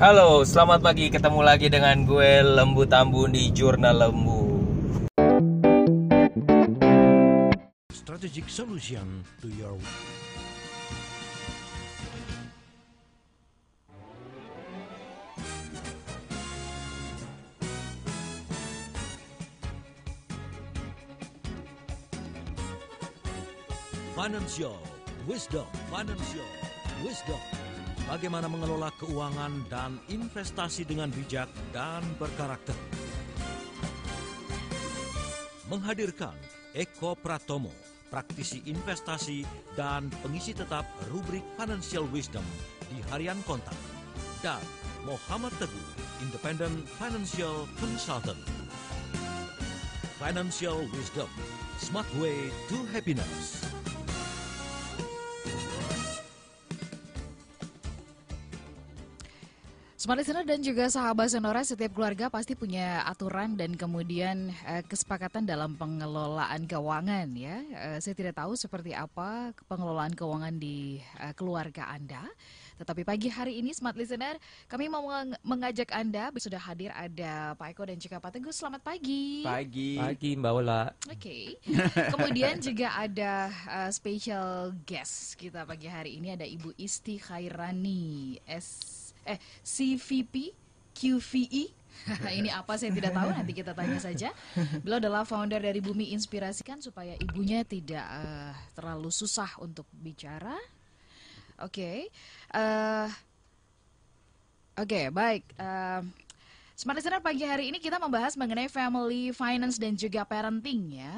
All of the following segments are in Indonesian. Halo, selamat pagi. Ketemu lagi dengan gue Lembu Tambun di Jurnal Lembu. Strategic solution to your... Financial Wisdom, bagaimana mengelola keuangan dan investasi dengan bijak dan berkarakter. Menghadirkan Eko Pratomo, praktisi investasi dan pengisi tetap rubrik Financial Wisdom di Harian Kontan, dan Muhammad Teguh, independent financial consultant. Financial Wisdom, smart way to happiness. Smart Listener dan juga sahabat Sonora, setiap keluarga pasti punya aturan dan kemudian kesepakatan dalam pengelolaan keuangan ya. Saya tidak tahu seperti apa pengelolaan keuangan di keluarga Anda. Tetapi pagi hari ini Smart Listener, kami mau mengajak Anda. Sudah hadir ada Pak Eko dan juga Pak Teguh. Selamat pagi. Pagi. Pagi Mbak Ola. Oke. Okay. Kemudian juga ada special guest kita pagi hari ini, ada Ibu Isti Khairani, CFP, QFA. Ini apa saya tidak tahu, nanti kita tanya saja. Beliau adalah founder dari Bumi Inspirasi, kan supaya ibunya tidak terlalu susah untuk bicara. Oke, okay. Baik. Smart Listener, pagi hari ini kita membahas mengenai family finance dan juga parenting ya.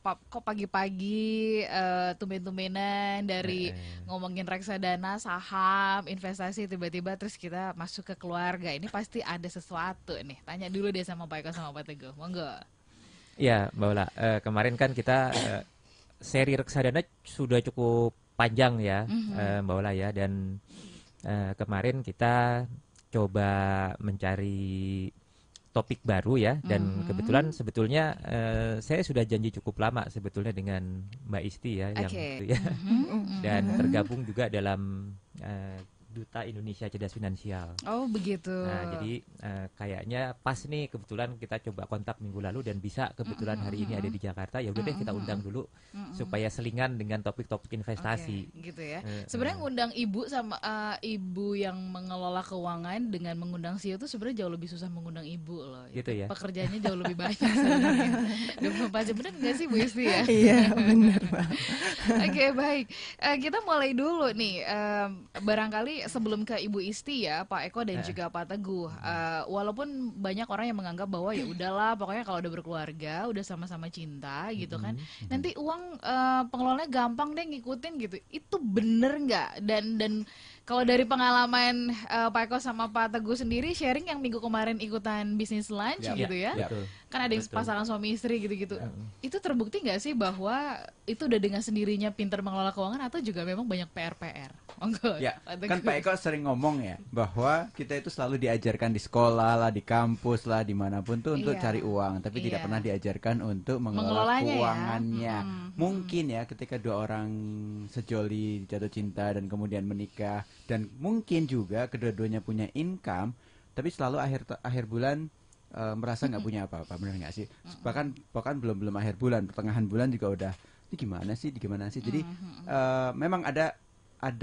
Kok pagi-pagi tumben-tumbenan dari ngomongin reksadana, saham, investasi, tiba-tiba terus kita masuk ke keluarga. Ini pasti ada sesuatu nih. Tanya dulu deh sama Pak Eko sama Pak Teguh. Monggo. Ya, Mbak Ola. Kemarin kan kita seri reksadana sudah cukup panjang ya, Mbak Ola ya. Dan kemarin kita coba mencari topik baru ya, dan kebetulan sebetulnya saya sudah janji cukup lama sebetulnya dengan Mbak Isti ya, yang itu ya. Dan tergabung juga dalam Duta Indonesia Cerdas Finansial. Oh begitu. Nah jadi kayaknya pas nih, kebetulan kita coba kontak minggu lalu dan bisa kebetulan hari ini ada di Jakarta. Ya udah deh kita undang dulu supaya selingan dengan topik-topik investasi. Okay, gitu ya. Sebenarnya ngundang ibu sama ibu yang mengelola keuangan dengan mengundang CEO itu sebenarnya jauh lebih susah mengundang ibu loh. Gitu ya. Pekerjaannya jauh lebih banyak. 24 jam, bener nggak sih Bu Isti ya? Iya bener. Oke baik, kita mulai dulu nih. Barangkali sebelum ke Ibu Isti ya, Pak Eko dan juga Pak Teguh, walaupun banyak orang yang menganggap bahwa ya udahlah, pokoknya kalau udah berkeluarga udah sama-sama cinta gitu kan, nanti uang pengelolanya gampang deh ngikutin gitu. Itu bener nggak? Dan kalau dari pengalaman Pak Eko sama Pak Teguh sendiri sharing yang minggu kemarin ikutan bisnis lunch gitu ya, kan ada yang pasangan suami istri gitu-gitu, itu terbukti nggak sih bahwa itu udah dengan sendirinya pintar mengelola keuangan atau juga memang banyak PR-PR? Ya, kan Pak Eko sering ngomong ya bahwa kita itu selalu diajarkan di sekolah lah, di kampus lah, dimanapun tuh untuk cari uang, tapi tidak pernah diajarkan untuk mengelola keuangannya. Ya. Mungkin ya ketika dua orang sejoli jatuh cinta dan kemudian menikah, dan mungkin juga kedua-duanya punya income, tapi selalu akhir bulan merasa nggak punya apa-apa, benar nggak sih? Bahkan belum akhir bulan, pertengahan bulan juga udah ini gimana sih? Jadi memang ada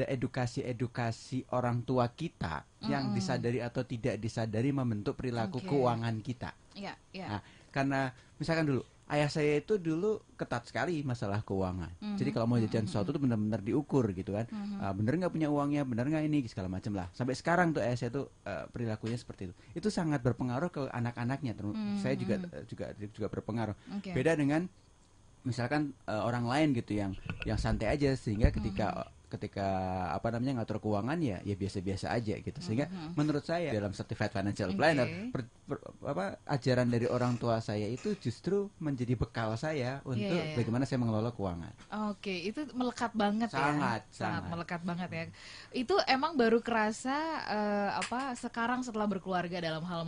edukasi orang tua kita yang disadari atau tidak disadari membentuk perilaku keuangan kita. Nah, karena misalkan dulu ayah saya itu dulu ketat sekali masalah keuangan. Jadi kalau mau jajan sesuatu itu benar-benar diukur gitu kan. Bener nggak punya uangnya, bener nggak ini, segala macam lah. Sampai sekarang tuh ayah saya tuh perilakunya seperti itu. Itu sangat berpengaruh ke anak-anaknya. Saya juga berpengaruh. Beda dengan misalkan orang lain gitu yang santai aja, sehingga ketika apa namanya ngatur keuangan ya biasa-biasa aja gitu, sehingga menurut saya dalam Certified Financial Planner ajaran dari orang tua saya itu justru menjadi bekal saya untuk bagaimana saya mengelola keuangan. Itu melekat banget, sangat melekat banget ya. Itu emang baru kerasa sekarang setelah berkeluarga dalam hal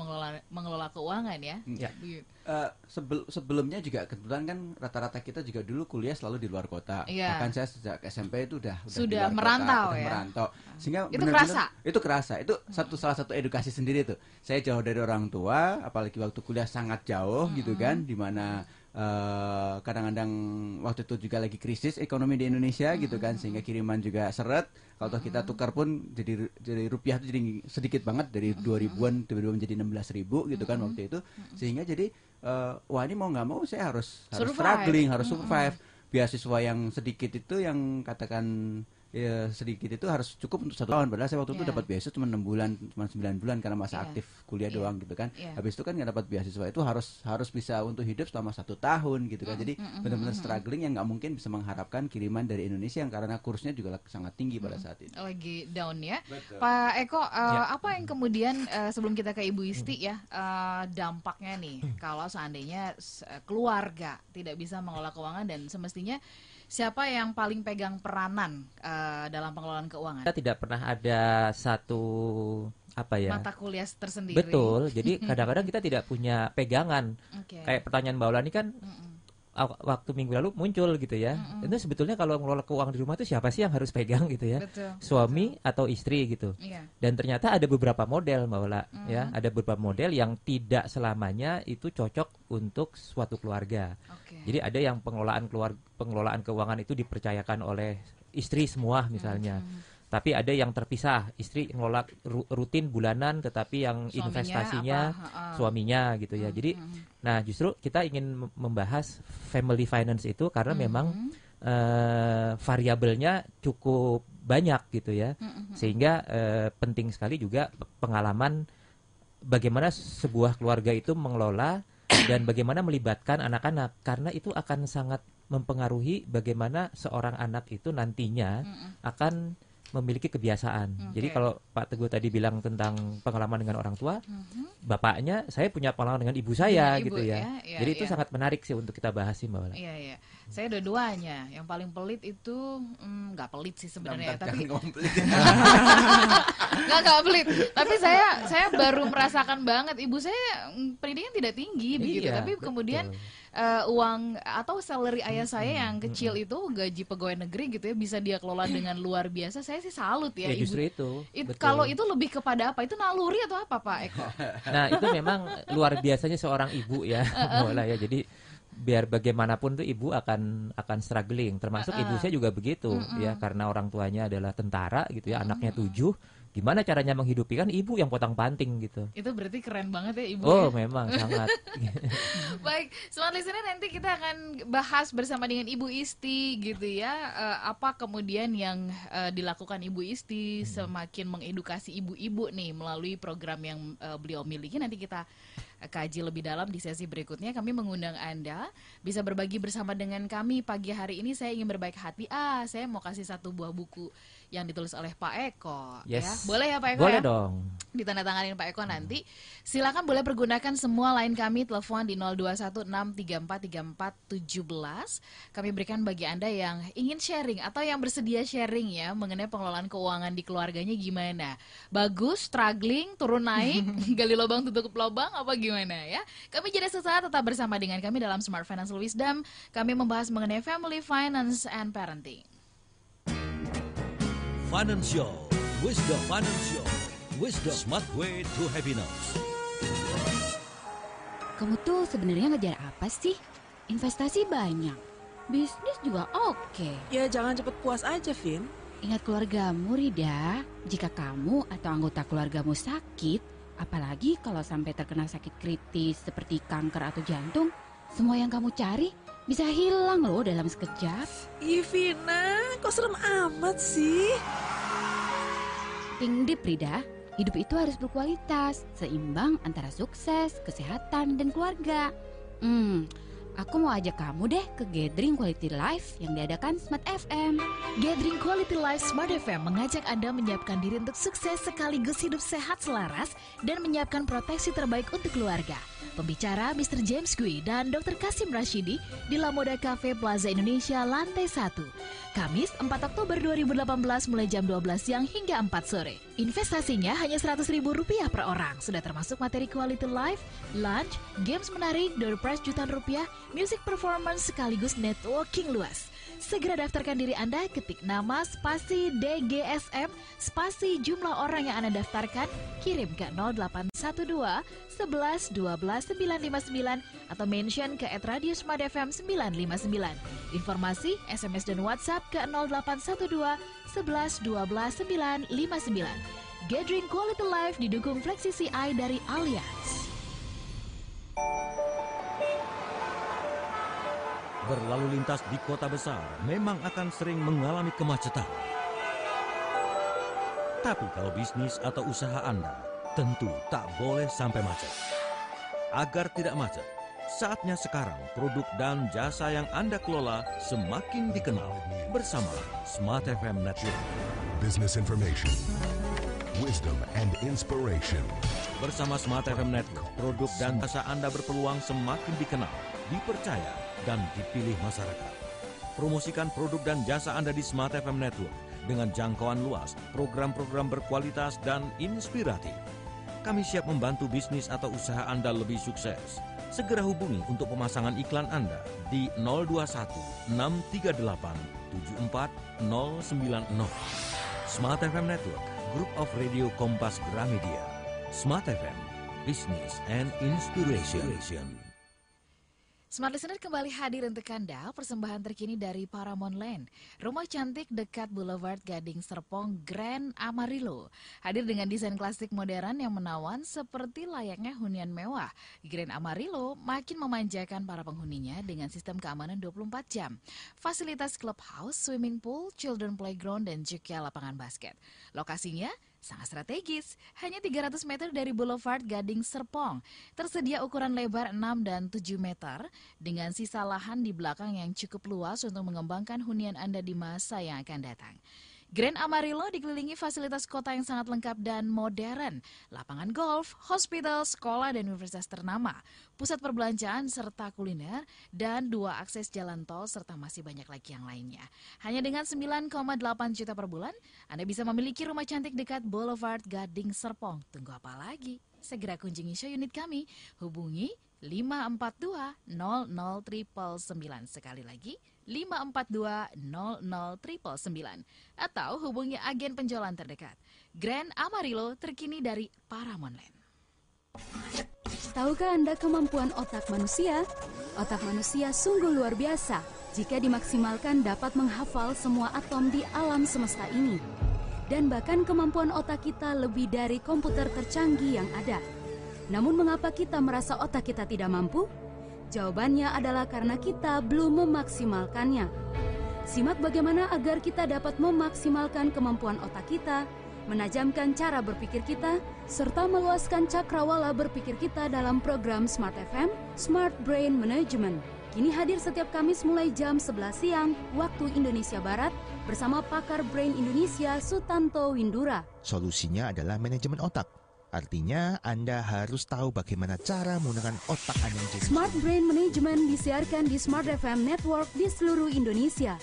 mengelola keuangan ya. sebelumnya juga kebetulan kan rata-rata kita juga dulu kuliah selalu di luar kota. Yeah. Bahkan saya sejak SMP itu sudah di luar merantau kota, ya. Merantau. Sehingga itu kerasa. Itu kerasa. Itu salah satu edukasi sendiri tuh. Saya jauh dari orang tua, apalagi waktu kuliah sangat jauh gitu kan, di mana kadang-kadang waktu itu juga lagi krisis ekonomi di Indonesia gitu kan, sehingga kiriman juga seret. Kalau kita tukar pun jadi rupiah itu jadi sedikit banget, dari 2000-an tiba-tiba menjadi 16.000 gitu kan waktu itu. Sehingga jadi wah ini mau nggak mau saya harus struggling, harus survive. Beasiswa yang sedikit itu, yang katakan ya, sedikit itu harus cukup untuk 1 tahun. Padahal saya waktu itu dapat beasiswa cuma 6 bulan, cuma 9 bulan karena masa aktif kuliah doang gitu kan. Habis itu kan nggak dapat beasiswa itu harus bisa untuk hidup selama 1 tahun gitu kan. Jadi benar-benar struggling yang nggak mungkin bisa mengharapkan kiriman dari Indonesia yang karena kursnya juga sangat tinggi pada saat itu. Lagi down ya. Betul. Pak Eko, apa yang kemudian sebelum kita ke Ibu Isti ya, dampaknya nih kalau seandainya keluarga tidak bisa mengelola keuangan, dan semestinya siapa yang paling pegang peranan dalam pengelolaan keuangan? Kita tidak pernah ada satu mata kuliah tersendiri. Betul. Jadi kadang-kadang kita tidak punya pegangan. Okay. Kayak pertanyaan Mbak Ola ini kan waktu minggu lalu muncul gitu ya. Itu sebetulnya kalau mengelola keuangan di rumah itu siapa sih yang harus pegang gitu ya? Betul. Suami atau istri gitu. Yeah. Dan ternyata ada beberapa model Mbak Ola ya, ada beberapa model yang tidak selamanya itu cocok untuk suatu keluarga. Okay. Jadi ada yang pengelolaan keuangan itu dipercayakan oleh istri semua misalnya. Tapi ada yang terpisah, istri ngelola rutin bulanan tetapi yang suaminya investasinya suaminya gitu ya. Jadi nah justru kita ingin membahas family finance itu karena memang variabelnya cukup banyak gitu ya. Sehingga penting sekali juga pengalaman bagaimana sebuah keluarga itu mengelola dan bagaimana melibatkan anak-anak, karena itu akan sangat mempengaruhi bagaimana seorang anak itu nantinya akan memiliki kebiasaan. Okay. Jadi kalau Pak Teguh tadi bilang tentang pengalaman dengan orang tua, bapaknya, saya punya pengalaman dengan ibu saya gitu ya. Jadi itu sangat menarik sih untuk kita bahas sih Mbak Wala. Iya. Saya dua-duanya. Yang paling pelit itu nggak pelit sih sebenarnya, tapi nggak pelit. Tapi saya baru merasakan banget ibu saya pendidikan tidak tinggi begitu, tapi kemudian uang atau salary ayah saya yang kecil itu, gaji pegawai negeri gitu ya, bisa dia kelola dengan luar biasa. Saya sih salut ya, Ibu. Justru itu. Kalau itu lebih kepada apa? Itu naluri atau apa Pak Eko? Nah itu memang luar biasanya seorang ibu ya, Mbak. Jadi biar bagaimanapun tuh ibu akan struggling. Termasuk ibu saya juga begitu ya, karena orang tuanya adalah tentara gitu ya, anaknya 7. Gimana caranya menghidupi, kan ibu yang potong panting gitu. Itu berarti keren banget ya ibu. Oh ya? Memang sangat. Baik, Smart Listener, nanti kita akan bahas bersama dengan Ibu Isti gitu ya. Apa kemudian yang dilakukan Ibu Isti semakin mengedukasi ibu-ibu nih melalui program yang beliau miliki. Nanti kita kaji lebih dalam di sesi berikutnya. Kami mengundang Anda bisa berbagi bersama dengan kami pagi hari ini. Saya ingin berbaik hati. Saya mau kasih 1 buah buku yang ditulis oleh Pak Eko. Yes. Ya. Boleh ya Pak Eko? Boleh ya? Dong. Ditandatanganin Pak Eko nanti. Silakan boleh pergunakan semua line kami, telepon di 0216343417. Kami berikan bagi Anda yang ingin sharing atau yang bersedia sharing ya mengenai pengelolaan keuangan di keluarganya gimana. Bagus, struggling, turun naik, gali lubang tutup lubang apa gimana ya? Kami jadi sesaat, tetap bersama dengan kami dalam Smart Financial Wisdom. Kami membahas mengenai family finance and parenting. Financial Wisdom, smart way to happiness. Kamu tuh sebenarnya ngejar apa sih? Investasi banyak, bisnis juga oke. Ya jangan cepet puas aja, Vin. Ingat keluargamu, Rida. Jika kamu atau anggota keluargamu sakit, apalagi kalau sampai terkena sakit kritis seperti kanker atau jantung, semua yang kamu cari bisa hilang loh dalam sekejap. Ih Vina, kok serem amat sih? Pingdip Rida, hidup itu harus berkualitas, seimbang antara sukses, kesehatan, dan keluarga. Aku mau ajak kamu deh ke Gathering Quality Life yang diadakan Smart FM. Gathering Quality Life Smart FM mengajak Anda menyiapkan diri untuk sukses sekaligus hidup sehat selaras dan menyiapkan proteksi terbaik untuk keluarga. Pembicara Mr. James Gui dan Dr. Kasim Rashidi di Lamoda Cafe Plaza Indonesia lantai 1. Kamis 4 Oktober 2018 mulai jam 12 siang hingga 4 sore. Investasinya hanya Rp100.000 per orang. Sudah termasuk materi quality life, lunch, games menarik, door prize Rp1.000.000, music performance sekaligus networking luas. Segera daftarkan diri Anda, ketik nama spasi DGSM spasi jumlah orang yang Anda daftarkan, kirim ke 0812 11 12 959 atau mention ke @radio Smart FM 959. Informasi SMS dan WhatsApp ke 0812 11 12 959. Gathering Quality Life didukung Flexi CI dari Allianz. Berlalu lintas di kota besar memang akan sering mengalami kemacetan. Tapi kalau bisnis atau usaha Anda, tentu tak boleh sampai macet. Agar tidak macet, saatnya sekarang produk dan jasa yang Anda kelola semakin dikenal bersama Smart FM Network. Business information, wisdom and inspiration. Bersama Smart FM Network, produk dan jasa Anda berpeluang semakin dikenal, dipercaya, dan dipilih masyarakat. Promosikan produk dan jasa Anda di Smart FM Network dengan jangkauan luas, program-program berkualitas dan inspiratif. Kami siap membantu bisnis atau usaha Anda lebih sukses. Segera hubungi untuk pemasangan iklan Anda di 021-638-74090. Smart FM Network, Group of Radio Kompas Gramedia. Smart FM, Business and Inspiration. Smart Listener kembali hadir untuk Anda, persembahan terkini dari Paramount Land, rumah cantik dekat Boulevard Gading Serpong, Grand Amarillo. Hadir dengan desain klasik modern yang menawan seperti layaknya hunian mewah, Grand Amarillo makin memanjakan para penghuninya dengan sistem keamanan 24 jam. Fasilitas clubhouse, swimming pool, children playground, dan juga lapangan basket. Lokasinya sangat strategis, hanya 300 meter dari Boulevard Gading Serpong. Tersedia ukuran lebar 6 dan 7 meter dengan sisa lahan di belakang yang cukup luas untuk mengembangkan hunian Anda di masa yang akan datang. Grand Amarillo dikelilingi fasilitas kota yang sangat lengkap dan modern, lapangan golf, hospital, sekolah, dan universitas ternama, pusat perbelanjaan serta kuliner, dan 2 akses jalan tol serta masih banyak lagi yang lainnya. Hanya dengan 9,8 juta per bulan, Anda bisa memiliki rumah cantik dekat Boulevard Gading Serpong. Tunggu apa lagi? Segera kunjungi show unit kami, hubungi 542-00999, sekali lagi 542-00999, atau hubungi agen penjualan terdekat. Grand Amarillo terkini dari Paramount Land. Tahukah Anda kemampuan otak manusia? Otak manusia sungguh luar biasa. Jika dimaksimalkan dapat menghafal semua atom di alam semesta ini. Dan bahkan kemampuan otak kita lebih dari komputer tercanggih yang ada. Namun mengapa kita merasa otak kita tidak mampu? Jawabannya adalah karena kita belum memaksimalkannya. Simak bagaimana agar kita dapat memaksimalkan kemampuan otak kita, menajamkan cara berpikir kita, serta meluaskan cakrawala berpikir kita dalam program Smart FM, Smart Brain Management. Kini hadir setiap Kamis mulai jam 11 siang waktu Indonesia Barat bersama pakar Brain Indonesia Sutanto Windura. Solusinya adalah manajemen otak. Artinya, Anda harus tahu bagaimana cara menggunakan otak Anda. Smart Brain Management disiarkan di Smart FM Network di seluruh Indonesia.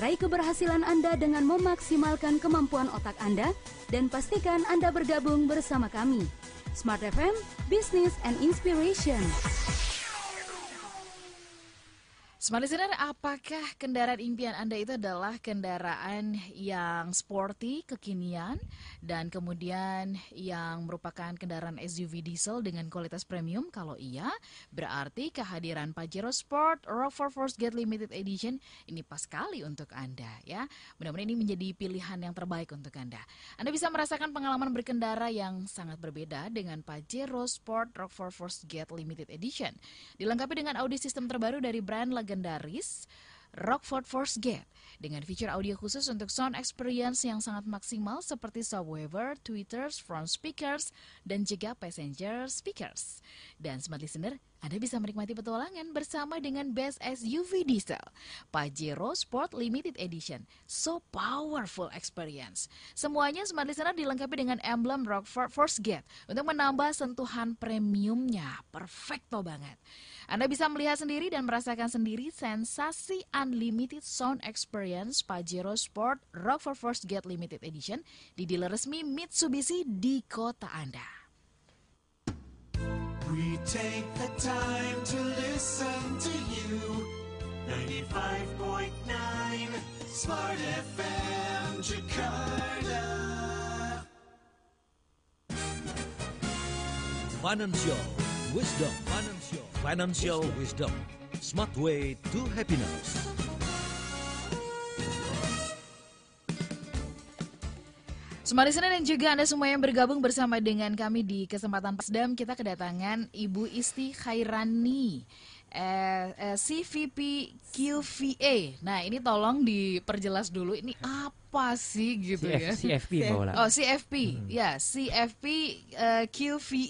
Raih keberhasilan Anda dengan memaksimalkan kemampuan otak Anda dan pastikan Anda bergabung bersama kami. Smart FM, Business and Inspiration. Smart Listener, apakah kendaraan impian Anda itu adalah kendaraan yang sporty, kekinian, dan kemudian yang merupakan kendaraan SUV diesel dengan kualitas premium? Kalau iya, berarti kehadiran Pajero Sport Rockford Fosgate Limited Edition ini pas sekali untuk Anda, ya. Mudah-mudahan ini menjadi pilihan yang terbaik untuk Anda. Anda bisa merasakan pengalaman berkendara yang sangat berbeda dengan Pajero Sport Rockford Fosgate Limited Edition. Dilengkapi dengan audio sistem terbaru dari brand legendaris Rockford Fosgate dengan fitur audio khusus untuk sound experience yang sangat maksimal seperti subwoofer, tweeters, front speakers, dan juga passenger speakers. Dan Smart Listener, Anda bisa menikmati petualangan bersama dengan best SUV diesel, Pajero Sport Limited Edition. So powerful experience. Semuanya Smart Listener dilengkapi dengan emblem Rockford Fosgate untuk menambah sentuhan premiumnya. Perfecto banget. Anda bisa melihat sendiri dan merasakan sendiri sensasi Unlimited Sound Experience Pajero Sport Rockford Fosgate Limited Edition di dealer resmi Mitsubishi di kota Anda. We take the time to listen to you. 95.9 Smart FM Jakarta. Financial Wisdom. Financial Wisdom, Smart Way to Happiness. Smart Listener dan juga Anda semua yang bergabung bersama dengan kami di kesempatan Pasdam, kita kedatangan Ibu Isti Khairani, CFP QFA. Nah, ini tolong diperjelas dulu ini apa sih gitu ya? CFP Mbak Ola. Oh, CFP. Ya, CFP QFA.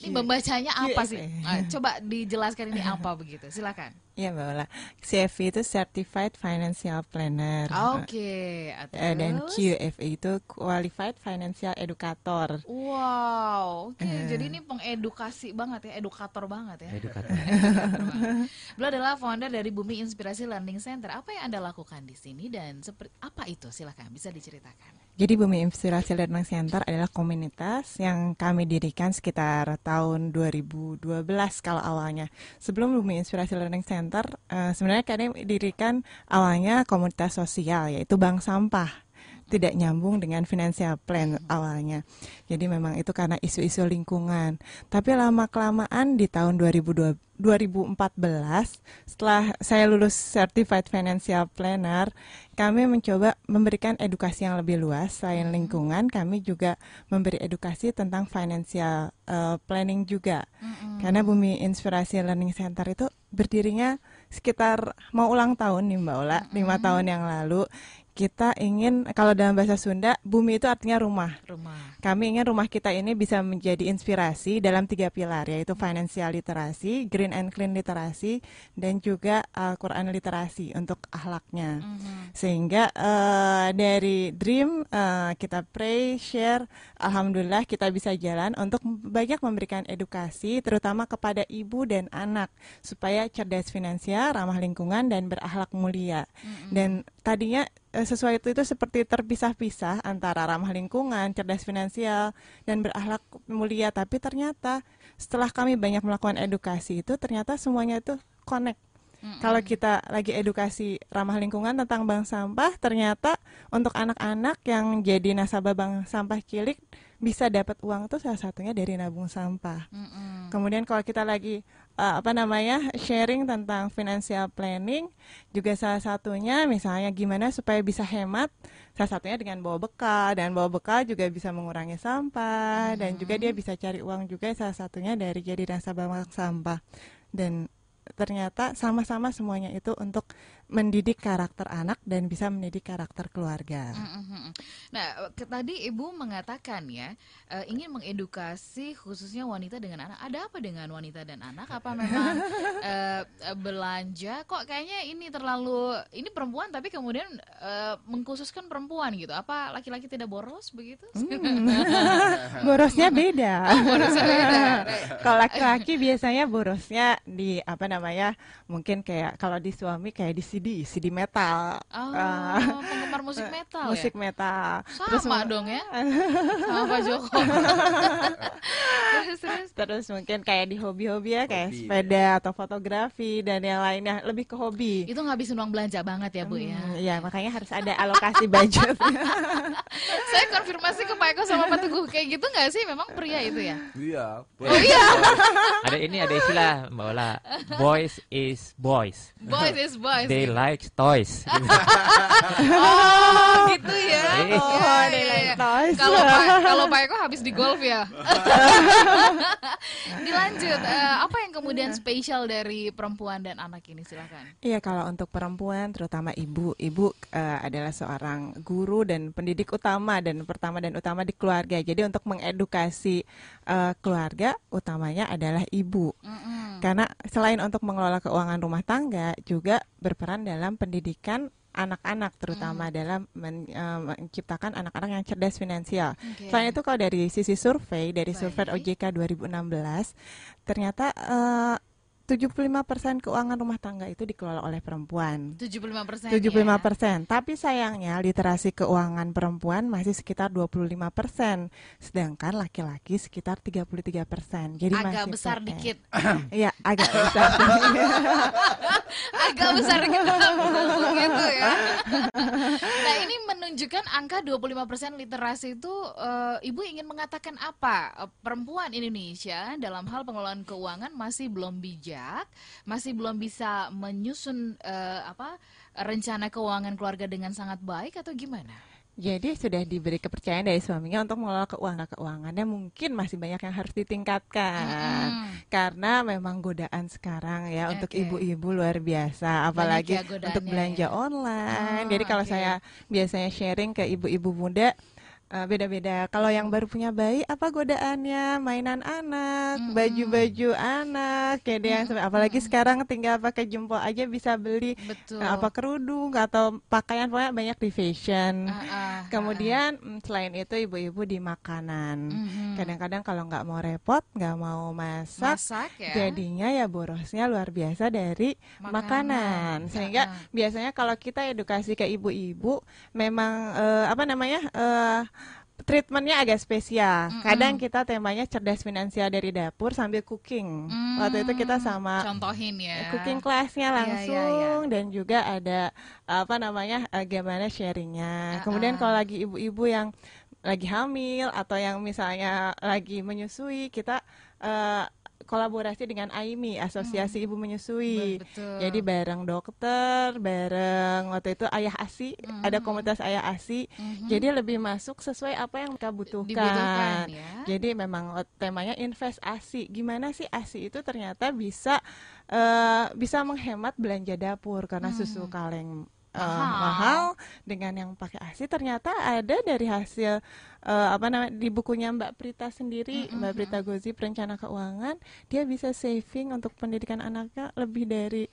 Ini membacanya apa sih? Nah, coba dijelaskan ini apa begitu. Silakan. Iya Mbak Ola. CFP itu Certified Financial Planner. Oke. Dan QFA itu Qualified Financial Educator. Wow. Oke. Jadi ini pengedukasi banget ya, edukator banget ya. Edukator. Beliau adalah founder dari Bumi Inspirasi Learning Center. Apa yang Anda lakukan di sini dan seperti apa itu? Silakan bisa diceritakan. Jadi Bumi Inspirasi Learning Center adalah komunitas yang kami dirikan sekitar tahun 2012 kalau awalnya. Sebelum Bumi Inspirasi Learning Center sebenarnya kami dirikan awalnya komunitas sosial, yaitu bank sampah. Tidak nyambung dengan financial plan awalnya. Jadi memang itu karena isu-isu lingkungan. Tapi lama-kelamaan di tahun 2014 setelah saya lulus Certified Financial Planner, kami mencoba memberikan edukasi yang lebih luas. Selain lingkungan, kami juga memberi edukasi tentang financial planning juga. Karena Bumi Inspirasi Learning Center itu berdirinya sekitar mau ulang tahun nih Mbak Ola, 5 tahun yang lalu. Kita ingin, kalau dalam bahasa Sunda, bumi itu artinya rumah. Kami ingin rumah kita ini bisa menjadi inspirasi dalam 3 pilar, yaitu financial literasi, green and clean literasi, dan juga Al-Quran literasi untuk akhlaknya. Sehingga dari dream, kita pray, share, alhamdulillah kita bisa jalan untuk banyak memberikan edukasi, terutama kepada ibu dan anak, supaya cerdas finansial, ramah lingkungan, dan berakhlak mulia. Dan tadinya sesuai itu seperti terpisah-pisah antara ramah lingkungan, cerdas finansial, dan berakhlak mulia. Tapi ternyata setelah kami banyak melakukan edukasi itu, ternyata semuanya itu connect. Kalau kita lagi edukasi ramah lingkungan tentang bank sampah, ternyata untuk anak-anak yang jadi nasabah bank sampah cilik bisa dapat uang itu salah satunya dari nabung sampah. Kemudian kalau kita lagi sharing tentang financial planning juga salah satunya misalnya gimana supaya bisa hemat, salah satunya dengan bawa bekal, dan bawa bekal juga bisa mengurangi sampah, dan juga dia bisa cari uang juga salah satunya dari jadi nasabah bank sampah. Dan ternyata sama-sama semuanya itu untuk mendidik karakter anak dan bisa mendidik karakter keluarga. Nah, tadi Ibu mengatakan ya ingin mengedukasi khususnya wanita dengan anak. Ada apa dengan wanita dan anak? Apa memang belanja? Kok kayaknya ini terlalu, ini perempuan tapi kemudian mengkhususkan perempuan gitu. Apa laki-laki tidak boros begitu? Borosnya beda. Kalau laki-laki biasanya borosnya di apa namanya, mungkin kayak kalau di suami kayak di CD metal. Penggemar musik metal. Musik ya? Metal. Sama terus dong ya. Sama Pak Joko. terus mungkin kayak di hobi-hobi ya, kayak sepeda atau fotografi dan yang lainnya, lebih ke hobi. Itu ngabisin uang belanja banget ya Bu ya. Iya, makanya harus ada alokasi budget. Saya konfirmasi ke Pak Eko sama Pak Teguh, kayak gitu nggak sih memang pria itu ya? Iya. Oh, iya. ada istilah Mbak Ola. Boys is boys. Boys is boys. They like toys. Oh, gitu ya. Oh, they like toys. Kalau Pak Eko habis di golf ya. Dilanjut, apa yang kemudian spesial dari perempuan dan anak ini, silakan. Iya, kalau untuk perempuan terutama ibu adalah seorang guru dan pendidik utama dan pertama dan utama di keluarga. Jadi untuk mengedukasi keluarga utamanya adalah ibu. Karena selain untuk mengelola keuangan rumah tangga, juga berperan dalam pendidikan anak-anak, terutama dalam menciptakan anak-anak yang cerdas finansial. Okay. Selain itu, kalau dari sisi survei, dari survei OJK 2016, ternyata 75% keuangan rumah tangga itu dikelola oleh perempuan. 75%. 75%. Ya? Tapi sayangnya literasi keuangan perempuan masih sekitar 25%, sedangkan laki-laki sekitar 33%. Jadi agak besar dikit. Iya, agak besar. Agak besar dikit gitu ya. Nah, ini menunjukkan angka 25% literasi itu Ibu ingin mengatakan apa? Perempuan Indonesia dalam hal pengelolaan keuangan masih belum bijak, masih belum bisa menyusun rencana keuangan keluarga dengan sangat baik atau gimana? Jadi sudah diberi kepercayaan dari suaminya untuk mengelola keuangan-keuangannya, mungkin masih banyak yang harus ditingkatkan. Karena memang godaan sekarang ya untuk ibu-ibu luar biasa, apalagi untuk belanja online. Jadi kalau saya biasanya sharing ke ibu-ibu muda, beda-beda. Kalau yang baru punya bayi, apa godaannya? Mainan anak, baju-baju anak, kayak yang apalagi sekarang tinggal pakai jempol aja bisa beli apa kerudung atau pakaian, pokoknya banyak di fashion. Kemudian selain itu ibu-ibu di makanan. Kadang-kadang kalau nggak mau repot, nggak mau masak ya? Jadinya ya borosnya luar biasa dari makanan. Sehingga biasanya kalau kita edukasi ke ibu-ibu, memang treatmentnya agak spesial. Kadang kita temanya cerdas finansial dari dapur sambil cooking. Waktu itu kita sama contohin ya cooking classnya langsung dan juga ada gimana sharingnya. Kemudian kalau lagi ibu-ibu yang lagi hamil atau yang misalnya lagi menyusui, kita kolaborasi dengan AIMI, Asosiasi Ibu Menyusui. Jadi bareng dokter, bareng waktu itu ayah ASI, ada komunitas ayah ASI. Jadi lebih masuk sesuai apa yang mereka butuhkan ya? Jadi memang temanya invest ASI. Gimana sih ASI itu ternyata bisa menghemat belanja dapur, karena susu kaleng mahal dengan yang pakai ASI. Ternyata ada dari hasil di bukunya Mbak Prita sendiri, Mbak Prita Gozi, perencana keuangan, dia bisa saving untuk pendidikan anaknya lebih dari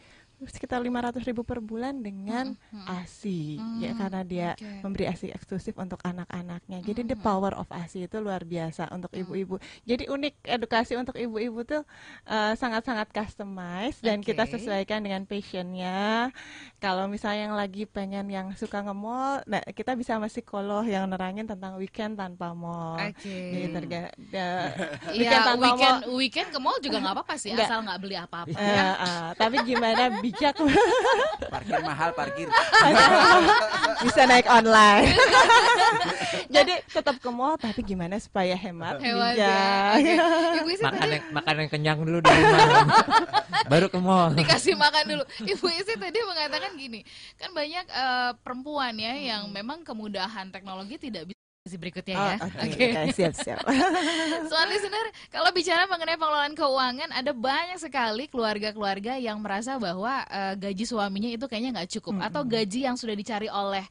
sekitar 500.000 per bulan dengan ASI, ya, karena dia memberi ASI eksklusif untuk anak-anaknya. Jadi the power of ASI itu luar biasa untuk ibu-ibu. Jadi unik, edukasi untuk ibu-ibu tuh sangat-sangat customized dan kita sesuaikan dengan passionnya. Kalau misalnya yang lagi pengen yang suka nge-mall, nah, kita bisa sama psikolog yang nerangin tentang weekend tanpa mall. Jadi weekend ke mall juga nggak apa-apa sih, asal nggak beli apa-apa. Tapi gimana bijak. Parkir mahal, parkir. Bisa naik online. Jadi tetap ke mall, tapi gimana supaya hemat, bijak. Makan yang kenyang dulu di rumah. Baru ke mall. Dikasih makan dulu. Ibu Isi tadi mengatakan gini, kan banyak perempuan ya yang memang kemudahan teknologi tidak bisa. Berikutnya ya. Siap-siap. Soal listener, kalau bicara mengenai pengelolaan keuangan, ada banyak sekali keluarga-keluarga yang merasa bahwa gaji suaminya itu kayaknya nggak cukup, atau gaji yang sudah dicari oleh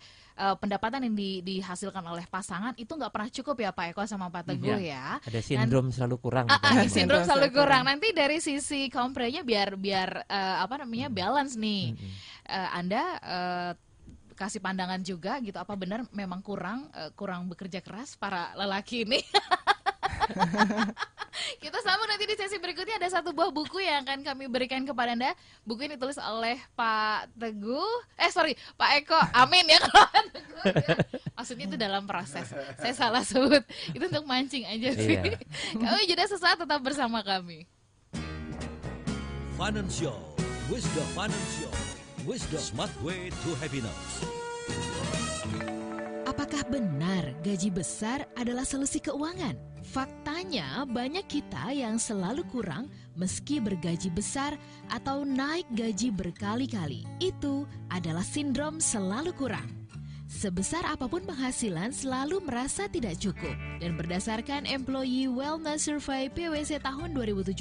pendapatan yang dihasilkan oleh pasangan itu nggak pernah cukup ya Pak Eko sama Pak Teguh ya. Ada sindrom selalu kurang. Sindrom selalu kurang. Nanti dari sisi komprenya biar balance nih. Anda kasih pandangan juga gitu, apa benar memang kurang bekerja keras para lelaki ini? Kita sambung nanti di sesi berikutnya, ada satu buah buku yang akan kami berikan kepada Anda. Buku ini ditulis oleh Pak Teguh, Pak Eko, amin ya kalau Teguh ya. Maksudnya itu dalam proses, saya salah sebut, itu untuk mancing aja sih. Kami jeda sesaat, tetap bersama kami. Financial Wisdom, Wisdom, Smart Way to Happiness. Apakah benar gaji besar adalah solusi keuangan? Faktanya banyak kita yang selalu kurang meski bergaji besar atau naik gaji berkali-kali. Itu adalah sindrom selalu kurang. Sebesar apapun penghasilan selalu merasa tidak cukup. Dan berdasarkan Employee Wellness Survey PwC tahun 2017,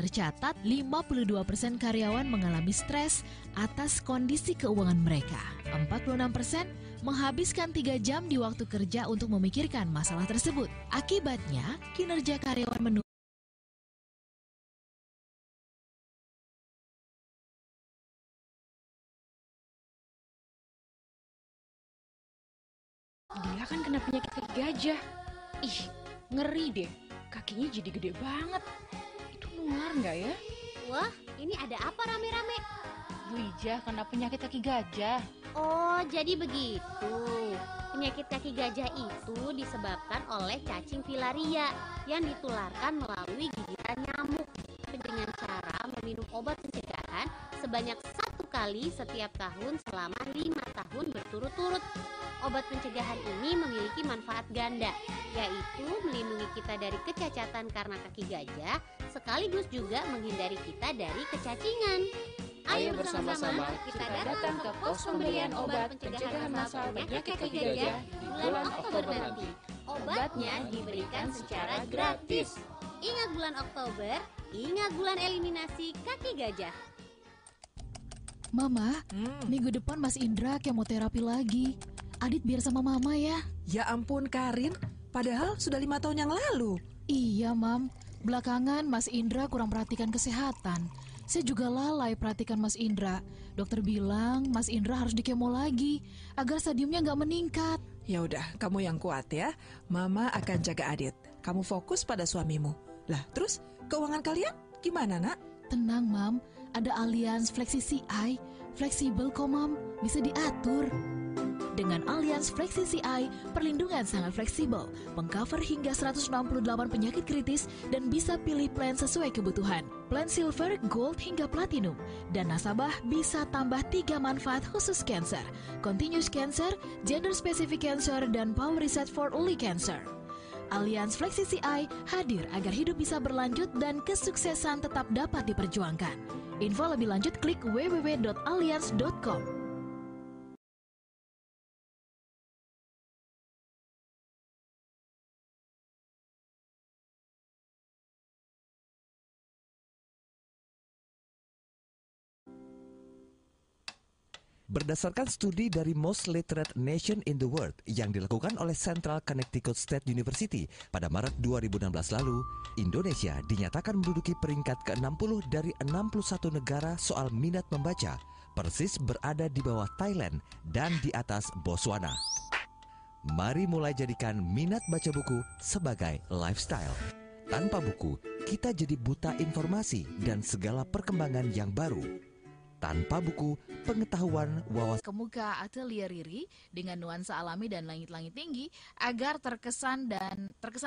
tercatat 52% karyawan mengalami stres atas kondisi keuangan mereka. 46% menghabiskan 3 jam di waktu kerja untuk memikirkan masalah tersebut. Akibatnya, kinerja karyawan menurun. Bella kan kena penyakit kaki gajah. Ih, ngeri deh. Kakinya jadi gede banget. Itu nular nggak ya? Wah, ini ada apa rame-rame? Bu Ijah kena penyakit kaki gajah. Oh, jadi begitu. Penyakit kaki gajah itu disebabkan oleh cacing filaria yang ditularkan melalui gigitan nyamuk dengan cara meminum obat pencegahan sebanyak 1 kali setiap tahun selama 5 tahun berturut-turut. Obat pencegahan ini memiliki manfaat ganda, yaitu melindungi kita dari kecacatan karena kaki gajah, sekaligus juga menghindari kita dari kecacingan. Ayo bersama-sama kita datang ke pos pemberian obat pencegahan massal penyakit kaki gajah di bulan Oktober nanti. Obatnya diberikan secara gratis. Ingat bulan Oktober, ingat bulan eliminasi kaki gajah. Mama, minggu depan Mas Indra kemoterapi lagi. Adit biar sama Mama ya. Ya ampun Karin, padahal sudah 5 tahun yang lalu. Iya Mam, belakangan Mas Indra kurang perhatikan kesehatan. Saya juga lalai perhatikan Mas Indra. Dokter bilang Mas Indra harus dikemo lagi agar stadiumnya nggak meningkat. Ya udah, kamu yang kuat ya. Mama akan jaga Adit. Kamu fokus pada suamimu. Lah, terus keuangan kalian gimana, Nak? Tenang, Mam. Ada Allianz Flexi CI. Fleksibel kok, Mam. Bisa diatur. Dengan Allianz Flexi CI, perlindungan sangat fleksibel, mengcover hingga 168 penyakit kritis dan bisa pilih plan sesuai kebutuhan. Plan Silver, Gold, hingga Platinum. Dan nasabah bisa tambah 3 manfaat khusus cancer, Continuous Cancer, Gender Specific Cancer, dan Power Reset for Early Cancer. Allianz Flexi CI hadir agar hidup bisa berlanjut dan kesuksesan tetap dapat diperjuangkan. Info lebih lanjut klik www.allianz.com. Berdasarkan studi dari Most Literate Nation in the World yang dilakukan oleh Central Connecticut State University pada Maret 2016 lalu, Indonesia dinyatakan menduduki peringkat ke-60 dari 61 negara soal minat membaca, persis berada di bawah Thailand dan di atas Botswana. Mari mulai jadikan minat baca buku sebagai lifestyle. Tanpa buku, kita jadi buta informasi dan segala perkembangan yang baru. Tanpa buku, pengetahuan wawasan kemuka atelier Riri dengan nuansa alami dan langit-langit tinggi agar terkesan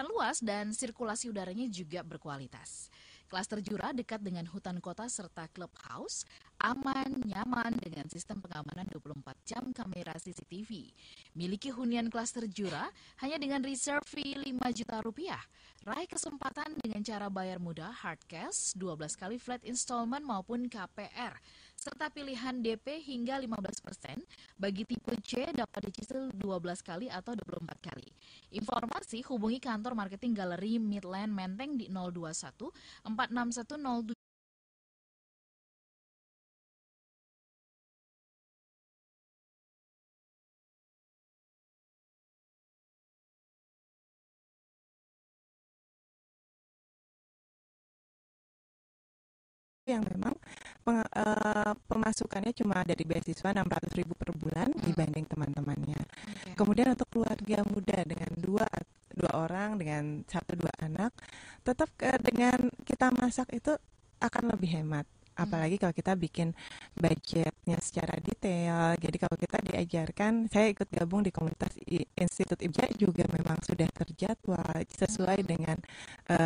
luas dan sirkulasi udaranya juga berkualitas. Klaster Jura dekat dengan hutan kota serta clubhouse, aman, nyaman dengan sistem pengamanan 24 jam kamera CCTV. Miliki hunian Klaster Jura hanya dengan reserve fee 5 juta rupiah. Raih kesempatan dengan cara bayar mudah, hard cash, 12 kali flat installment maupun KPR, serta pilihan DP hingga 15%. Bagi tipe C dapat dicicil 12 kali atau 24 kali. Informasi hubungi kantor marketing galeri Midland Menteng di 021 461 07. Yang memang pemasukannya cuma dari beasiswa 600.000 per bulan dibanding teman-temannya. Okay. Kemudian untuk keluarga muda dengan dua orang dengan 1-2 anak, tetap dengan kita masak itu akan lebih hemat. Apalagi kalau kita bikin budgetnya secara detail. Jadi kalau kita diajarkan, saya ikut gabung di komunitas Institut IBJ juga memang sudah terjadwal sesuai dengan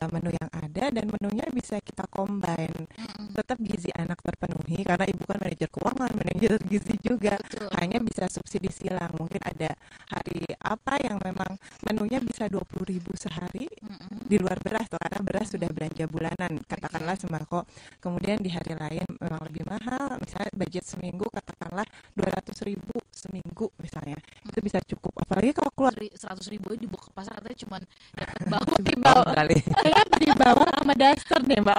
menu yang ada, dan menunya bisa kita combine. Tetap gizi anak terpenuhi karena ibu kan manajer keuangan, manajer gizi juga. Betul. Hanya bisa subsidi silang. Mungkin ada hari apa yang memang menunya bisa 20.000 sehari di luar beras, karena beras sudah belanja bulanan, katakanlah sembako. Kemudian di hari lain memang lebih mahal, misalnya budget seminggu katakanlah 200.000 seminggu misalnya, itu bisa cukup. Apalagi kalau keluar 100.000 dibawa ke pasar katanya cuma dapat bawang kali. Saya beli bawang sama daster nih Mbak.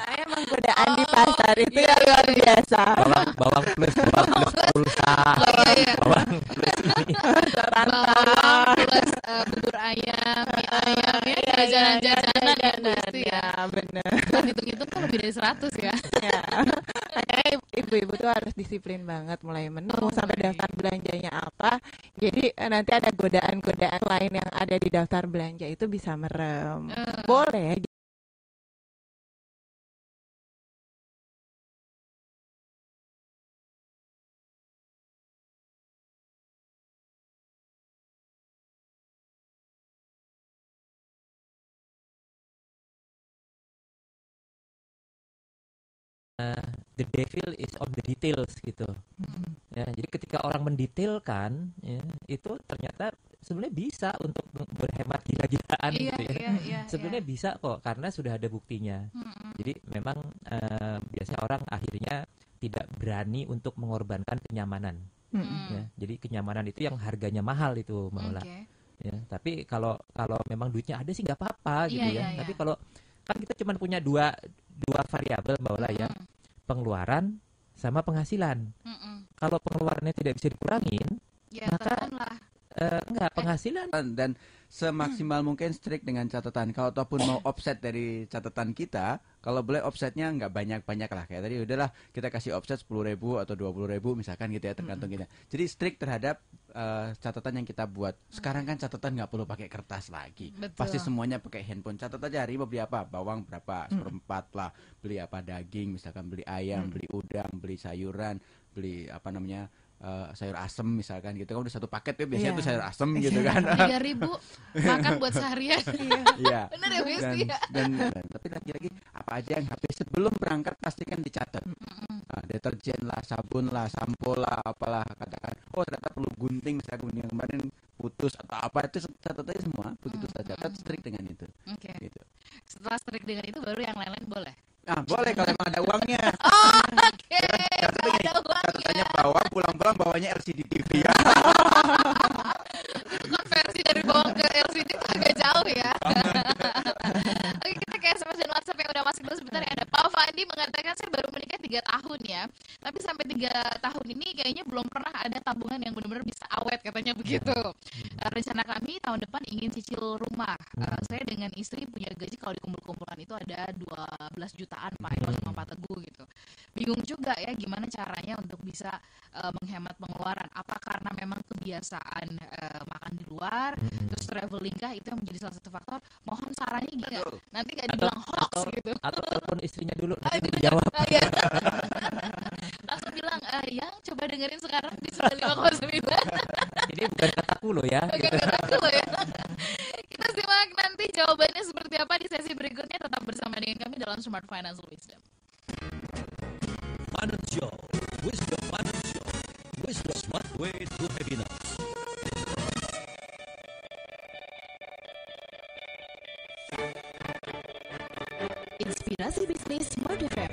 Saya emang godaan di pasar itu yang luar biasa. Bawang plus pulsa, bawang plus ini, bawang plus bubur ayam, mie ayam ya, jajanan-jajanan ya, benar. Hitung-hitung kan lebih dari 100 ya. Akhirnya ibu ibu-ibu tuh harus disiplin banget, mulai menu sampai daftar belanjanya apa. Jadi nanti ada godaan-godaan lain yang ada di daftar belanja itu bisa merem. Boleh. The devil is on the details gitu. Ya, jadi ketika orang mendetailkan ya, itu ternyata sebenarnya bisa untuk berhemat gila-gilaan gitu ya. Sebenarnya bisa kok karena sudah ada buktinya. Jadi memang biasanya orang akhirnya tidak berani untuk mengorbankan kenyamanan. Ya, jadi kenyamanan itu yang harganya mahal itu malah. Ya, tapi kalau memang duitnya ada sih nggak apa-apa gitu Tapi kalau kan kita cuma punya dua variabel Mbak Ola ya, pengeluaran sama penghasilan. Kalau pengeluarannya tidak bisa dikurangin, maka penghasilan. Dan semaksimal mungkin strict dengan catatan. Kalau ataupun mau offset dari catatan kita, kalau boleh offsetnya nggak banyak-banyak lah. Kayak tadi udahlah kita kasih offset 10.000 atau 20.000 misalkan gitu ya, tergantung kita. Jadi strict terhadap catatan yang kita buat. Sekarang kan catatan nggak perlu pakai kertas lagi. Betul. Pasti semuanya pakai handphone. Catat aja hari ini beli apa, bawang berapa, seperempat lah, beli apa daging, misalkan beli ayam, beli udang, beli sayuran, beli apa namanya sayur asem misalkan gitu. Kamu udah satu paket ya biasanya tuh sayur asem gitu kan. 3.000 makan buat seharian. Bener ya Besti. Dan tapi lagi-lagi apa aja yang habis sebelum berangkat pastikan dicatat. Deterjen lah, sabun lah, sampo lah, apalah katakan. Oh ternyata perlu gunting, misalnya gunting yang kemarin putus atau apa, itu catat aja semua. Begitu saja, catat strict dengan itu. Oke. Gitu. Setelah strict dengan itu baru yang lain-lain boleh. Nah boleh kalau emang ada uangnya. Ada uangnya. Catatannya bawa, pulang-pulang bawanya LCD TV ya. Konversi dari bawang ke LCD itu agak jauh ya. Oke, kita ke SMS dan WhatsApp yang udah masuk dulu sebentar ya. Ada Pak Fandi mengatakan saya baru menikah 3 tahun ya, tapi sampai 3 tahun ini kayaknya belum pernah ada tabungan yang benar-benar bisa awet katanya begitu. Rencana kami tahun depan ingin cicil rumah. Saya dengan istri punya gaji kalau dikumpul-kumpulkan itu ada 12 jutaan Pak, itu sama Pak Teguh gitu. Bingung juga ya gimana caranya untuk bisa menghemat pengeluaran. Apa karena memang kebiasaan makan di luar, terus traveling kah itu yang menjadi salah satu faktor? Mohon sarannya gila, nanti nggak dibilang hoax gitu. Atau telepon istrinya dulu, nanti dijawab. Langsung bilang, yang coba dengerin sekarang di 95,9. Jadi bukan kataku loh ya. Bukan kataku loh ya. Kita simak nanti jawabannya seperti apa di sesi berikutnya. Tetap bersama dengan kami dalam Smart Financial Wisdom. Financial Wisdom, Financial Wisdom, Smart Way to Happiness. Inspirasi bisnis Smart FM.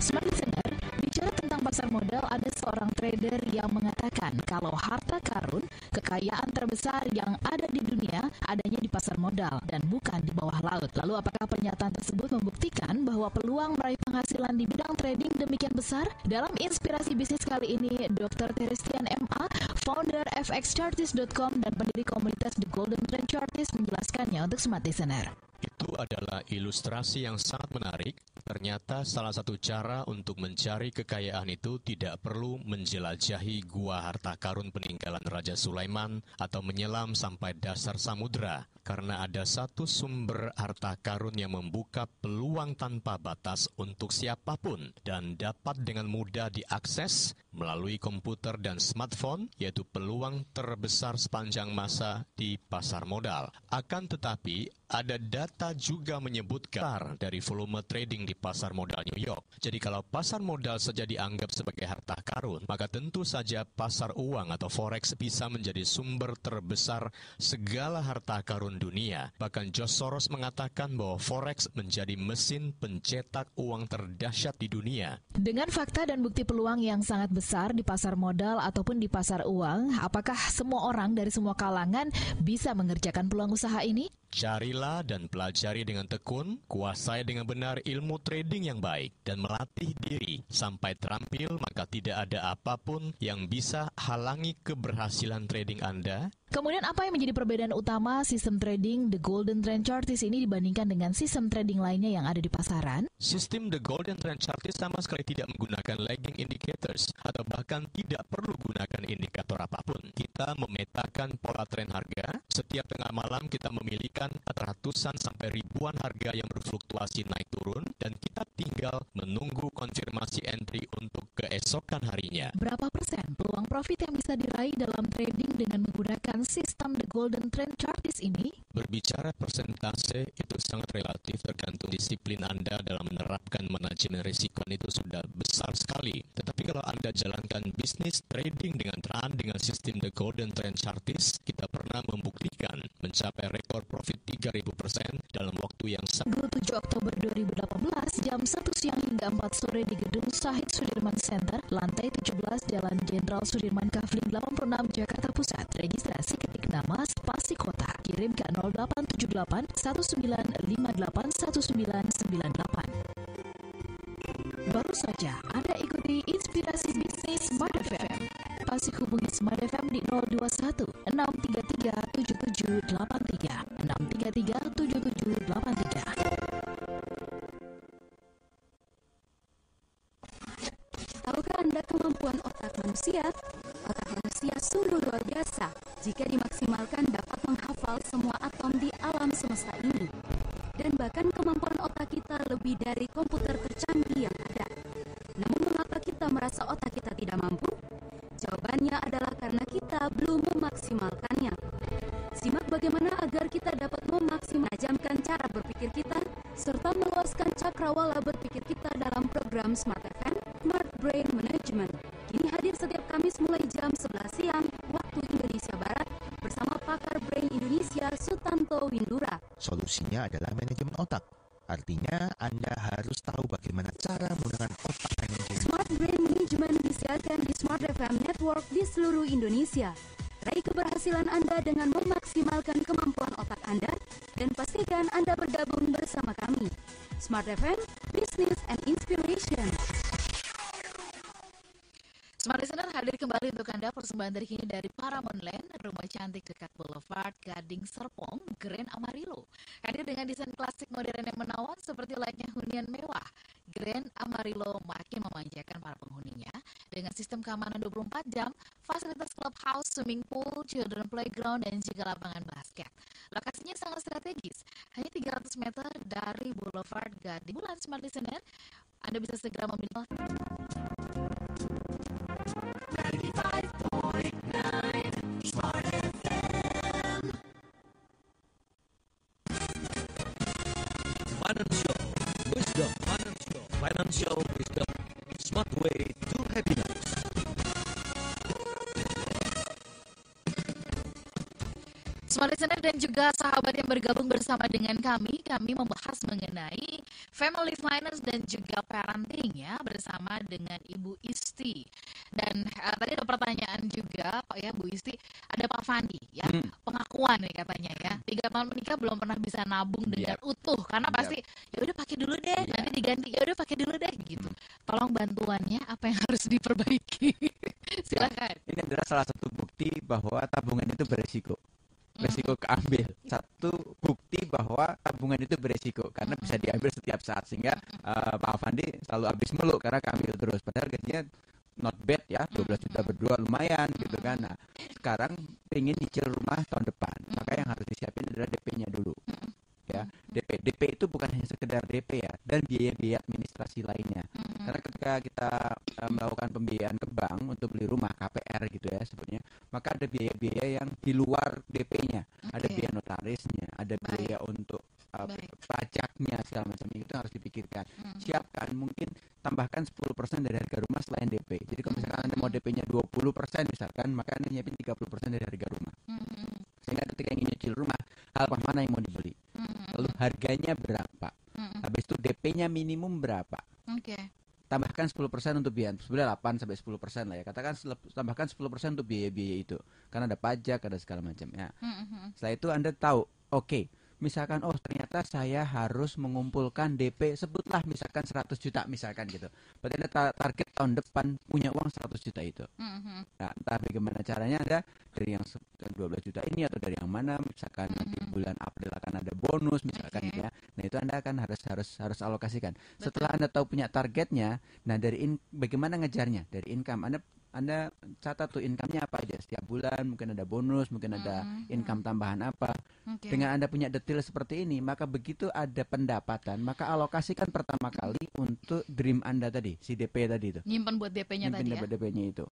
Smart Listener, bicara tentang pasar modal, ada seorang trader yang mengatakan kalau harta karun, kekayaan terbesar yang ada di dunia adanya di pasar modal dan bukan di bawah laut. Lalu apakah pernyataan tersebut membuktikan bahwa peluang meraih penghasilan di bidang trading demikian besar? Dalam Inspirasi Bisnis kali ini, Dr. Teresian MA, founder fxchartist.com dan pendiri komunitas The Golden Trend Chartist menjelaskannya untuk Smart Listener. Itu adalah ilustrasi yang sangat menarik. Ternyata salah satu cara untuk mencari kekayaan itu tidak perlu menjelajahi gua harta karun peninggalan Raja Sulaiman atau menyelam sampai dasar samudra, karena ada satu sumber harta karun yang membuka peluang tanpa batas untuk siapapun dan dapat dengan mudah diakses melalui komputer dan smartphone, yaitu peluang terbesar sepanjang masa di pasar modal. Akan tetapi, ada data juga menyebutkan dari volume trading di pasar modal New York. Jadi kalau pasar modal saja dianggap sebagai harta karun, maka tentu saja pasar uang atau forex bisa menjadi sumber terbesar segala harta karun dunia. Bahkan George Soros mengatakan bahwa forex menjadi mesin pencetak uang terdahsyat di dunia. Dengan fakta dan bukti peluang yang sangat besar di pasar modal ataupun di pasar uang, apakah semua orang dari semua kalangan bisa mengerjakan peluang usaha ini? Carilah dan pelajari dengan tekun, kuasai dengan benar ilmu trading yang baik, dan melatih diri. Sampai terampil, maka tidak ada apapun yang bisa halangi keberhasilan trading Anda. Kemudian apa yang menjadi perbedaan utama sistem trading The Golden Trend Chartist ini dibandingkan dengan sistem trading lainnya yang ada di pasaran? Sistem The Golden Trend Chartist sama sekali tidak menggunakan lagging indicators atau bahkan tidak perlu gunakan indikator apapun. Kita memetakan pola tren harga. Setiap tengah malam kita memilihkan ratusan sampai ribuan harga yang berfluktuasi naik turun dan kita tinggal menunggu konfirmasi entry untuk keesokan harinya. Berapa persen peluang profit yang bisa diraih dalam trading dengan menggunakan sistem The Golden Trend Chartist ini? Berbicara persentase itu sangat relatif tergantung disiplin Anda dalam menerapkan manajemen risiko itu sudah besar sekali. Tetapi kalau Anda jalankan bisnis trading dengan terang dengan sistem The Golden Trend Chartist, kita pernah membuktikan mencapai rekor profit 3.000% dalam waktu yang sama. 27 Oktober 2018 jam 1 siang hingga 4 sore di gedung Syahid Sudirman Center, lantai 17 Jalan Jenderal Sudirman Kavling 86 Jakarta Pusat. Registrasi ketik nama spasi kota, kirim ke 0878 1958 1998. Baru saja Anda ikuti Inspirasi Bisnis Smart FM. Pasti hubungi Smart FM di 021 633 7783 633 7783. Tahukah Anda kemampuan otak manusia? Sungguh luar biasa jika dimaksimalkan dapat menghafal semua atom di alam semesta ini. Dan bahkan kemampuan otak kita lebih dari komputer tercanggih yang ada. Namun mengapa kita merasa otak kita tidak mampu? Jawabannya adalah karena kita belum memaksimalkannya. Simak bagaimana agar kita dapat memaksimalkan cara berpikir kita serta meluaskan cakrawala berpikir kita dalam program Smart FM Smart Brain Management. Kini hadir setiap Kamis mulai jam 11 siang waktu Indonesia Barat bersama pakar brain Indonesia Sutanto Windura. Solusinya adalah manajemen otak. Artinya Anda harus tahu bagaimana cara menggunakan otak Anda. Smart Brain Management disiarkan di Smart FM Network di seluruh Indonesia. Raih keberhasilan Anda dengan memaksimalkan kemampuan otak Anda dan pastikan Anda bergabung bersama kami. Smart FM, Business and Inspiration. Smart Listener hadir kembali untuk Anda, persembahan terkini dari Paramount Land, rumah cantik dekat Boulevard Gading Serpong, Grand Amarillo. Hadir dengan desain klasik modern yang menawan seperti layaknya hunian mewah. Grand Amarillo makin memanjakan para penghuninya dengan sistem keamanan 24 jam, fasilitas clubhouse, swimming pool, children playground, dan juga lapangan basket. Lokasinya sangat strategis, hanya 300 meter dari Boulevard Gading. Bulan Smart Listener, Anda bisa segera memilih. 95.9 Smart FM. Financial Wisdom. Smart way to happiness. Smart Listener dan juga sahabat yang bergabung bersama dengan kami membahas mengenai family finance dan juga parenting ya bersama dengan Ibu Isti. Dan tadi ada pertanyaan juga Pak ya Bu Isti, ada Pak Fandi ya pengakuan nih katanya ya 3 tahun menikah belum pernah bisa nabung dengan utuh karena pasti ya udah pakai dulu deh nanti diganti ya udah pakai dulu deh gitu. Tolong bantuannya apa yang harus diperbaiki? Silakan. Ini adalah salah satu bukti bahwa tabungan itu beresiko. Resiko keambil. Satu bukti bahwa tabungan itu beresiko karena bisa diambil setiap saat sehingga Pak Fandi selalu habis mulu karena keambil terus. Padahal gajinya not bad ya, 12 juta berdua lumayan gitu kan. Nah, sekarang pengen nyicil rumah tahun depan. Maka yang harus disiapin adalah DP-nya dulu. Ya, DP itu bukan hanya sekedar DP ya, dan biaya-biaya administrasi lainnya. Karena ketika kita melakukan pembiayaan ke bank untuk beli rumah KPR gitu ya sebutnya, maka ada biaya-biaya yang di luar DP-nya, ada biaya notarisnya, ada biaya untuk pajaknya segala macam itu harus dipikirkan. Siapkan mungkin tambahkan 10% dari harga rumah selain DP. Jadi kalau misalkan Anda mau DP-nya 20% misalkan, maka Anda nyiapin 30% dari harga rumah. Sehingga ketika ingin nyicil rumah, hal mana yang mau dibeli? Lalu harganya berapa? Habis itu DP-nya minimum berapa? Tambahkan 10% untuk biaya, sebenarnya 8-10% lah ya. Katakan tambahkan 10% untuk biaya-biaya itu. Karena ada pajak, ada segala macam ya. Setelah itu Anda tahu, oke, misalkan oh ternyata saya harus mengumpulkan DP sebutlah misalkan 100 juta misalkan gitu. Berarti ada target tahun depan punya uang 100 juta itu. Nah, entah bagaimana caranya ada dari yang 12 juta ini atau dari yang mana misalkan nanti bulan April akan ada bonus misalkan ya. Nah, itu Anda akan harus alokasikan. Betul. Setelah Anda tahu punya targetnya, nah dari bagaimana ngejarnya? Dari income Anda catat tuh income-nya apa aja setiap bulan, mungkin ada bonus, mungkin ada income tambahan apa. Dengan Anda punya detail seperti ini, maka begitu ada pendapatan, maka alokasikan pertama kali untuk dream Anda tadi, si DP tadi itu. Nyimpen buat DP-nya tadi ya? Nyimpen buat DP-nya itu.